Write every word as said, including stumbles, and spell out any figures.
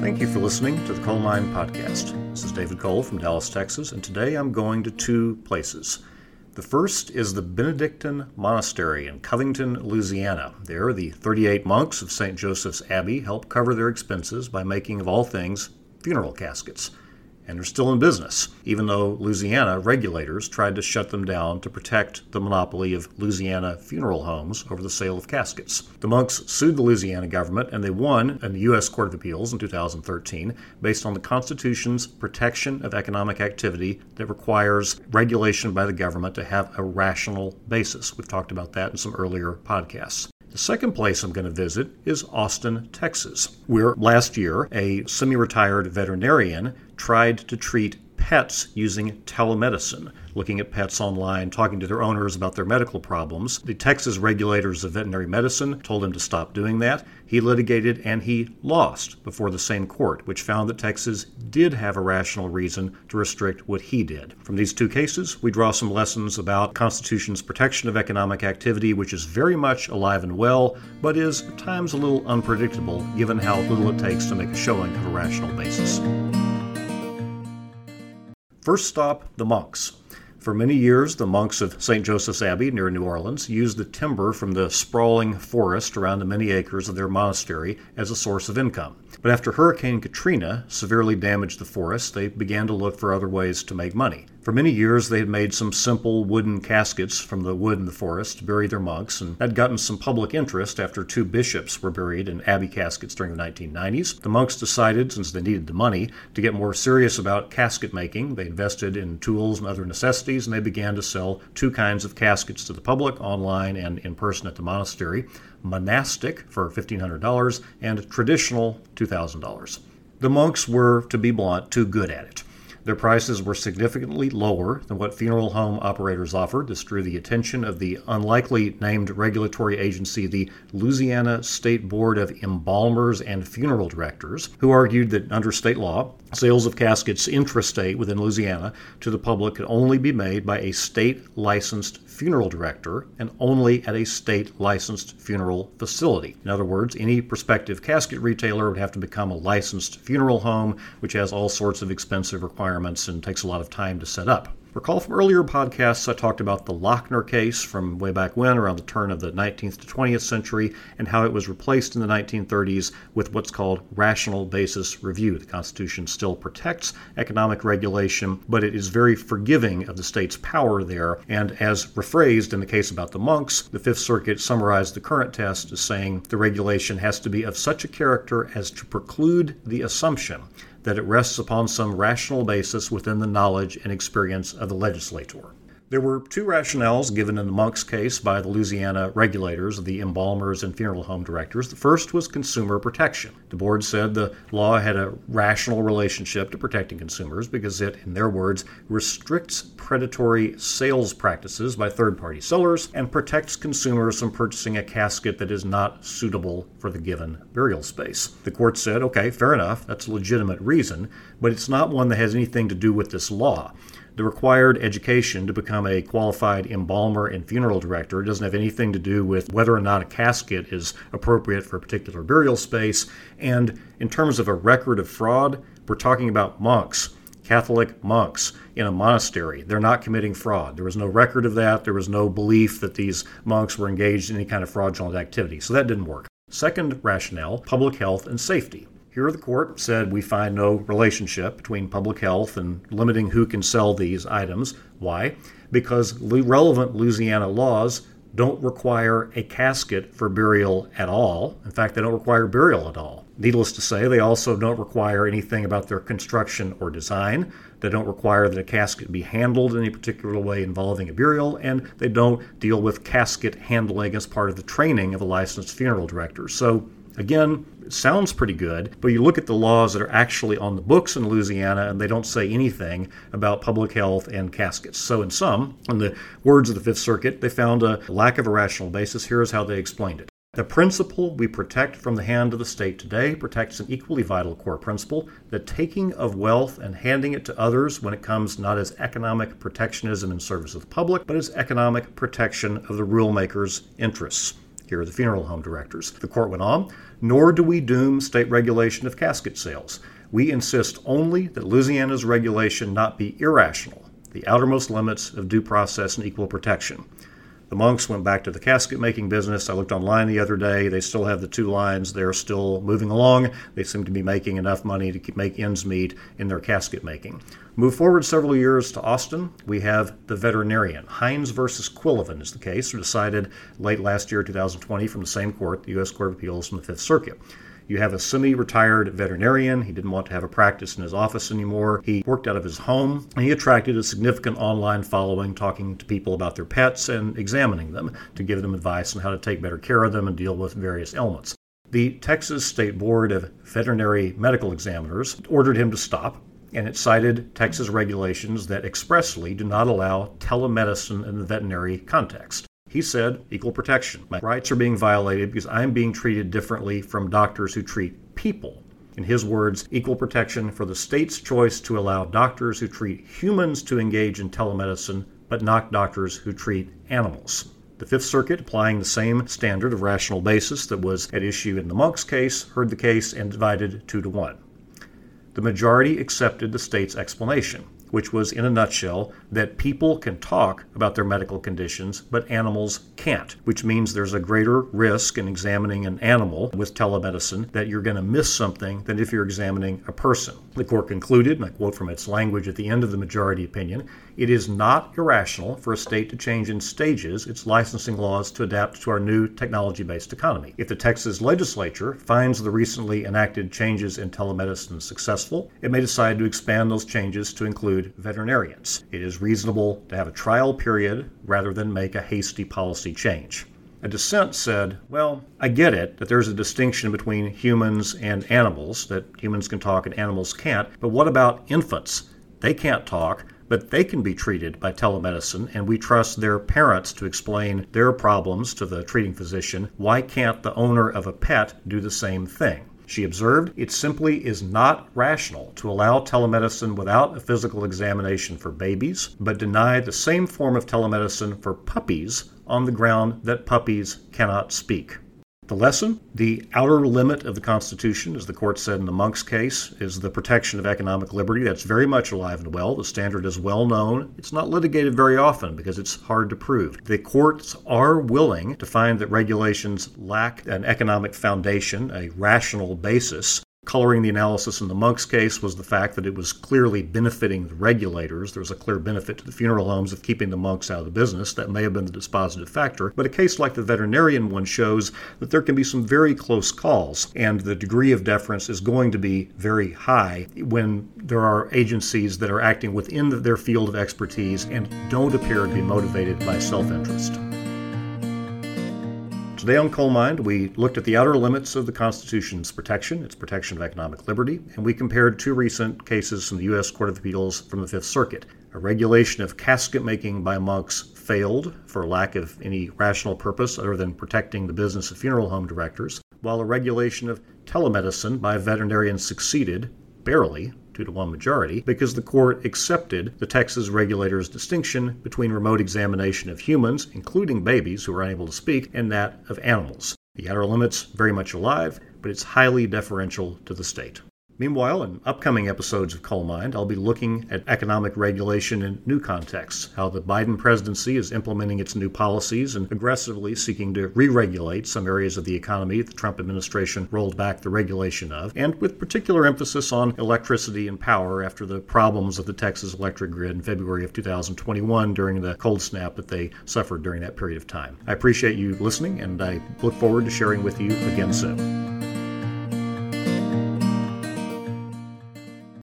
Thank you for listening to the Coal Mine Podcast. This is David Cole from Dallas, Texas, and today I'm going to two places. The first is the Benedictine Monastery in Covington, Louisiana. There, the thirty-eight monks of Saint Joseph's Abbey help cover their expenses by making, of all things, funeral caskets. And they're still in business, even though Louisiana regulators tried to shut them down to protect the monopoly of Louisiana funeral homes over the sale of caskets. The monks sued the Louisiana government, and they won in the U S Court of Appeals in two thousand thirteen based on the Constitution's protection of economic activity that requires regulation by the government to have a rational basis. We've talked about that in some earlier podcasts. The second place I'm going to visit is Austin, Texas, where last year a semi-retired veterinarian tried to treat pets using telemedicine, looking at pets online, talking to their owners about their medical problems. The Texas regulators of veterinary medicine told him to stop doing that. He litigated and he lost before the same court, which found that Texas did have a rational reason to restrict what he did. From these two cases, we draw some lessons about the Constitution's protection of economic activity, which is very much alive and well, but is at times a little unpredictable given how little it takes to make a showing of a rational basis. First stop, the monks. For many years, the monks of Saint Joseph's Abbey near New Orleans used the timber from the sprawling forest around the many acres of their monastery as a source of income. But after Hurricane Katrina severely damaged the forest, they began to look for other ways to make money. For many years, they had made some simple wooden caskets from the wood in the forest to bury their monks, and had gotten some public interest after two bishops were buried in abbey caskets during the nineteen nineties. The monks decided, since they needed the money, to get more serious about casket making. They invested in tools and other necessities, and they began to sell two kinds of caskets to the public, online and in person at the monastery: monastic for fifteen hundred dollars and traditional two thousand dollars. The monks were, to be blunt, too good at it. Their prices were significantly lower than what funeral home operators offered. This drew the attention of the unlikely named regulatory agency, the Louisiana State Board of Embalmers and Funeral Directors, who argued that under state law, sales of caskets intrastate within Louisiana to the public could only be made by a state-licensed funeral director and only at a state-licensed funeral facility. In other words, any prospective casket retailer would have to become a licensed funeral home, which has all sorts of expensive requirements and takes a lot of time to set up. Recall from earlier podcasts, I talked about the Lochner case from way back when, around the turn of the nineteenth to twentieth century, and how it was replaced in the nineteen thirties with what's called rational basis review. The Constitution still protects economic regulation, but it is very forgiving of the state's power there. And as rephrased in the case about the monks, the Fifth Circuit summarized the current test as saying the regulation has to be of such a character as to preclude the assumption that it rests upon some rational basis within the knowledge and experience of the legislator. There were two rationales given in the monks' case by the Louisiana regulators, the embalmers and funeral home directors. The first was consumer protection. The board said the law had a rational relationship to protecting consumers because it, in their words, restricts predatory sales practices by third-party sellers and protects consumers from purchasing a casket that is not suitable for the given burial space. The court said, okay, fair enough, that's a legitimate reason, but it's not one that has anything to do with this law. The required education to become a qualified embalmer and funeral director doesn't have anything to do with whether or not a casket is appropriate for a particular burial space. And in terms of a record of fraud, we're talking about monks, Catholic monks in a monastery. They're not committing fraud. There was no record of that. There was no belief that these monks were engaged in any kind of fraudulent activity. So that didn't work. Second rationale, public health and safety. Here the court said we find no relationship between public health and limiting who can sell these items. Why? Because relevant Louisiana laws don't require a casket for burial at all. In fact, they don't require burial at all. Needless to say, they also don't require anything about their construction or design. They don't require that a casket be handled in any particular way involving a burial, and they don't deal with casket handling as part of the training of a licensed funeral director. So, again, it sounds pretty good, but you look at the laws that are actually on the books in Louisiana, and they don't say anything about public health and caskets. So in sum, in the words of the Fifth Circuit, they found a lack of a rational basis. Here's how they explained it. The principle we protect from the hand of the state today protects an equally vital core principle, the taking of wealth and handing it to others when it comes not as economic protectionism in service of the public, but as economic protection of the rule maker's interests. Here are the funeral home directors. The court went on, nor do we doom state regulation of casket sales. We insist only that Louisiana's regulation not be irrational, the outermost limits of due process and equal protection. The monks went back to the casket-making business. I looked online the other day. They still have the two lines. They're still moving along. They seem to be making enough money to make ends meet in their casket-making. Move forward several years to Austin. We have the veterinarian. Hines versus Quillivan is the case, decided late last year, two thousand twenty, from the same court, the U S Court of Appeals from the Fifth Circuit. You have a semi-retired veterinarian. He didn't want to have a practice in his office anymore. He worked out of his home, and he attracted a significant online following, talking to people about their pets and examining them to give them advice on how to take better care of them and deal with various ailments. The Texas State Board of Veterinary Medical Examiners ordered him to stop, and it cited Texas regulations that expressly do not allow telemedicine in the veterinary context. He said, equal protection. My rights are being violated because I'm being treated differently from doctors who treat people. In his words, equal protection for the state's choice to allow doctors who treat humans to engage in telemedicine, but not doctors who treat animals. The Fifth Circuit, applying the same standard of rational basis that was at issue in the Monk's case, heard the case and divided two to one. The majority accepted the state's explanation, which was, in a nutshell, that people can talk about their medical conditions, but animals can't, which means there's a greater risk in examining an animal with telemedicine that you're going to miss something than if you're examining a person. The court concluded, and I quote from its language at the end of the majority opinion, it is not irrational for a state to change in stages its licensing laws to adapt to our new technology-based economy. If the Texas legislature finds the recently enacted changes in telemedicine successful, it may decide to expand those changes to include veterinarians. It is reasonable to have a trial period rather than make a hasty policy change. A dissent said, well, I get it that there's a distinction between humans and animals, that humans can talk and animals can't, but what about infants? They can't talk, but they can be treated by telemedicine, and we trust their parents to explain their problems to the treating physician. Why can't the owner of a pet do the same thing? She observed, it simply is not rational to allow telemedicine without a physical examination for babies, but deny the same form of telemedicine for puppies on the ground that puppies cannot speak. The lesson? The outer limit of the Constitution, as the court said in the Monk's case, is the protection of economic liberty. That's very much alive and well. The standard is well known. It's not litigated very often because it's hard to prove. The courts are willing to find that regulations lack an economic foundation, a rational basis. Coloring the analysis in the Monk's case was the fact that it was clearly benefiting the regulators. There was a clear benefit to the funeral homes of keeping the monks out of the business. That may have been the dispositive factor. But a case like the veterinarian one shows that there can be some very close calls, and the degree of deference is going to be very high when there are agencies that are acting within their field of expertise and don't appear to be motivated by self-interest. Today on Coal Mine, we looked at the outer limits of the Constitution's protection, its protection of economic liberty, and we compared two recent cases from the U S Court of Appeals from the Fifth Circuit. A regulation of casket-making by monks failed for lack of any rational purpose other than protecting the business of funeral home directors, while a regulation of telemedicine by veterinarians succeeded, barely, to one majority, because the court accepted the Texas regulator's distinction between remote examination of humans, including babies who are unable to speak, and that of animals. The outer limit's very much alive, but it's highly deferential to the state. Meanwhile, in upcoming episodes of Coal Mine, I'll be looking at economic regulation in new contexts, how the Biden presidency is implementing its new policies and aggressively seeking to re-regulate some areas of the economy the Trump administration rolled back the regulation of, and with particular emphasis on electricity and power after the problems of the Texas electric grid in February of two thousand twenty-one during the cold snap that they suffered during that period of time. I appreciate you listening, and I look forward to sharing with you again soon.